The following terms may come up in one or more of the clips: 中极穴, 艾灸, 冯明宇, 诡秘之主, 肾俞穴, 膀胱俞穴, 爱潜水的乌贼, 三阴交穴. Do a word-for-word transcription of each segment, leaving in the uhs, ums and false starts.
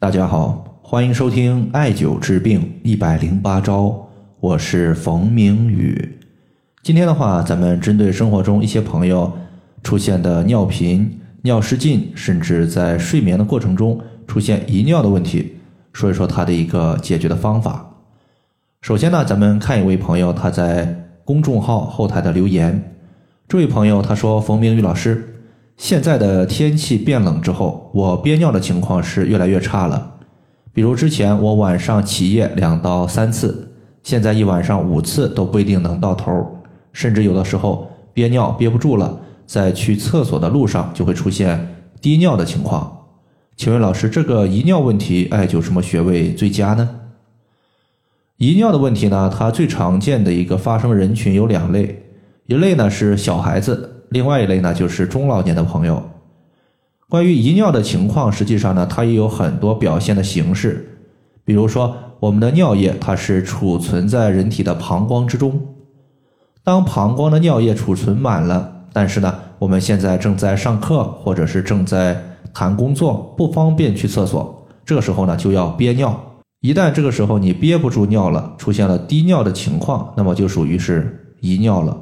大家好，欢迎收听艾灸治病一百零八招，我是冯明宇。今天的话，咱们针对生活中一些朋友出现的尿频、尿失禁，甚至在睡眠的过程中出现遗尿的问题，说一说它的一个解决的方法。首先呢，咱们看一位朋友他在公众号后台的留言。这位朋友他说，冯明宇老师，现在的天气变冷之后，我憋尿的情况是越来越差了。比如之前我晚上起夜两到三次，现在一晚上五次都不一定能到头，甚至有的时候憋尿憋不住了，在去厕所的路上就会出现低尿的情况。请问老师，这个遗尿问题艾灸什么穴位最佳呢？遗尿的问题呢，它最常见的一个发生人群有两类，一类呢是小孩子，另外一类呢就是中老年的朋友。关于遗尿的情况，实际上呢它也有很多表现的形式。比如说我们的尿液它是储存在人体的膀胱之中，当膀胱的尿液储存满了，但是呢我们现在正在上课或者是正在谈工作，不方便去厕所，这个时候呢就要憋尿。一旦这个时候你憋不住尿了，出现了低尿的情况，那么就属于是遗尿了。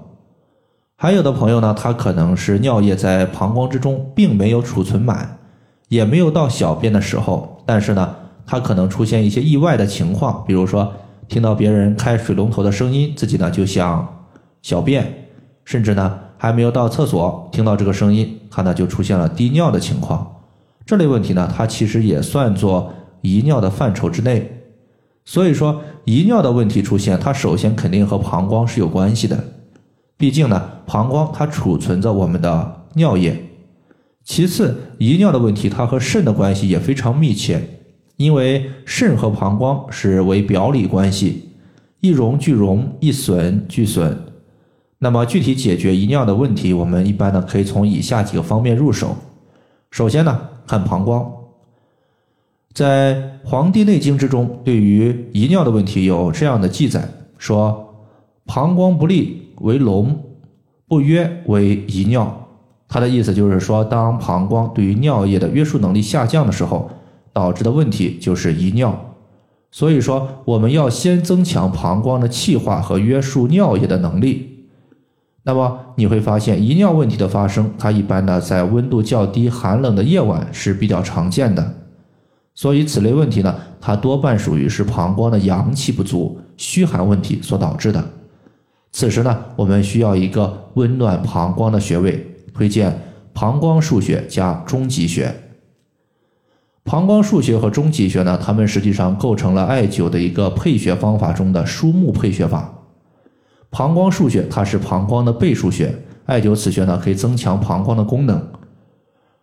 还有的朋友呢，他可能是尿液在膀胱之中并没有储存满，也没有到小便的时候，但是呢他可能出现一些意外的情况，比如说听到别人开水龙头的声音，自己呢就想小便，甚至呢还没有到厕所，听到这个声音，他呢就出现了低尿的情况。这类问题呢，它其实也算作遗尿的范畴之内。所以说遗尿的问题出现，它首先肯定和膀胱是有关系的，毕竟呢膀胱它储存着我们的尿液。其次，遗尿的问题它和肾的关系也非常密切，因为肾和膀胱是为表里关系，一荣俱荣，一损俱损。那么具体解决遗尿的问题，我们一般呢可以从以下几个方面入手。首先呢，看膀胱。在《黄帝内经》之中，对于遗尿的问题有这样的记载，说膀胱不利为聋，不约为遗尿。它的意思就是说，当膀胱对于尿液的约束能力下降的时候，导致的问题就是遗尿。所以说我们要先增强膀胱的气化和约束尿液的能力。那么你会发现遗尿问题的发生，它一般呢在温度较低寒冷的夜晚是比较常见的，所以此类问题呢它多半属于是膀胱的阳气不足、虚寒问题所导致的。此时呢，我们需要一个温暖膀胱的穴位，推荐膀胱腧穴加中极穴。膀胱腧穴和中极穴呢，它们实际上构成了艾灸的一个配穴方法中的枢木配穴法。膀胱腧穴它是膀胱的背腧穴，艾灸此穴呢可以增强膀胱的功能。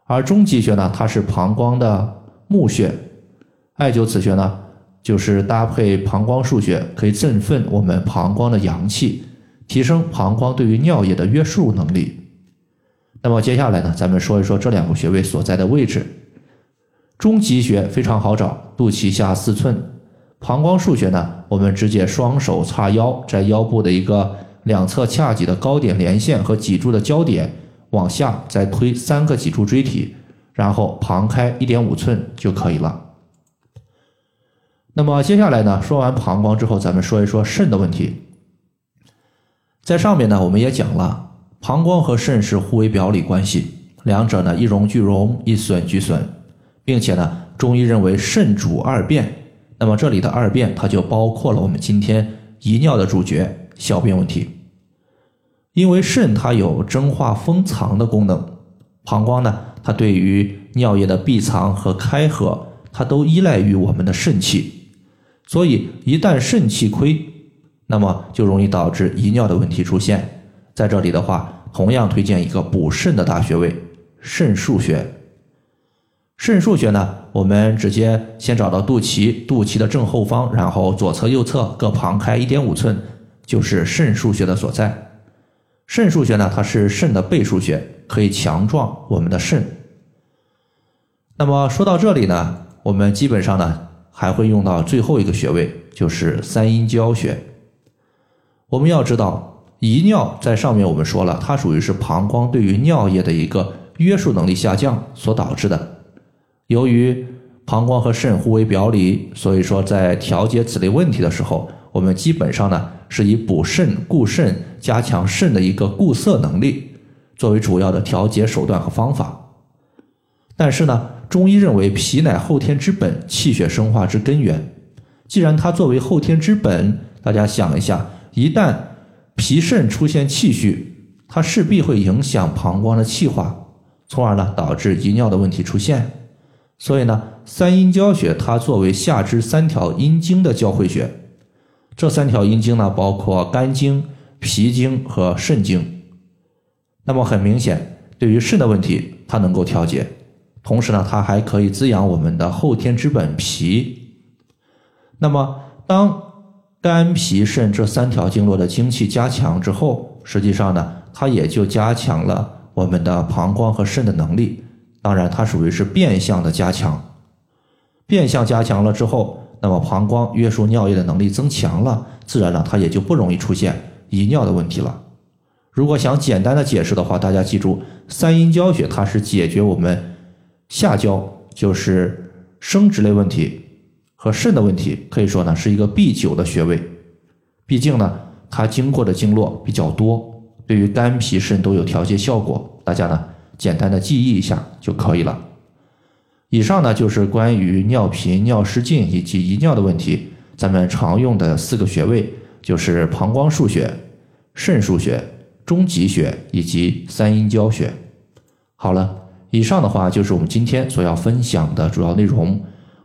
而中极穴呢，它是膀胱的募穴，艾灸此穴呢就是搭配膀胱腧穴，可以振奋我们膀胱的阳气，提升膀胱对于尿液的约束能力。那么接下来呢，咱们说一说这两个穴位所在的位置。中极穴非常好找，肚脐下四寸。膀胱腧穴呢，我们直接双手叉腰，在腰部的一个两侧髂脊的高点连线和脊柱的交点往下再推三个脊柱椎体，然后旁开 一点五 寸就可以了。那么接下来呢，说完膀胱之后，咱们说一说肾的问题。在上面呢我们也讲了，膀胱和肾是互为表里关系，两者呢一荣俱荣，一损俱损，并且呢中医认为肾主二便。那么这里的二便它就包括了我们今天遗尿的主角小便问题。因为肾它有蒸化封藏的功能，膀胱呢它对于尿液的闭藏和开合，它都依赖于我们的肾气。所以一旦肾气亏，那么就容易导致遗尿的问题出现。在这里的话，同样推荐一个补肾的大穴位，肾腧穴。肾腧穴呢，我们直接先找到肚脐，肚脐的正后方，然后左侧右侧各旁开 一点五 寸，就是肾腧穴的所在。肾腧穴呢，它是肾的背腧穴，可以强壮我们的肾。那么说到这里呢，我们基本上呢还会用到最后一个穴位，就是三阴交穴。我们要知道，遗尿在上面我们说了，它属于是膀胱对于尿液的一个约束能力下降所导致的。由于膀胱和肾互为表里，所以说在调节此类问题的时候，我们基本上呢是以补肾固肾、加强肾的一个固涩能力作为主要的调节手段和方法。但是呢，中医认为脾乃后天之本，气血生化之根源，既然它作为后天之本，大家想一下，一旦脾肾出现气虚，它势必会影响膀胱的气化，从而呢导致遗尿的问题出现。所以呢，三阴交穴它作为下肢三条阴经的交汇穴，这三条阴经呢包括肝经、脾经和肾经。那么很明显，对于肾的问题它能够调节，同时呢它还可以滋养我们的后天之本脾。那么当肝脾肾这三条经络的精气加强之后，实际上呢它也就加强了我们的膀胱和肾的能力，当然它属于是变相的加强。变相加强了之后，那么膀胱约束尿液的能力增强了，自然呢它也就不容易出现遗尿的问题了。如果想简单的解释的话，大家记住，三阴交穴它是解决我们下焦，就是生殖类问题和肾的问题，可以说呢是一个必久的穴位，毕竟呢它经过的经络比较多，对于肝脾肾都有调节效果，大家呢简单的记忆一下就可以了。以上呢就是关于尿频、尿失禁以及遗尿的问题，咱们常用的四个穴位，就是膀胱腧穴、肾腧穴、中极穴以及三阴交穴。好了，以上的话就是我们今天所要分享的主要内容。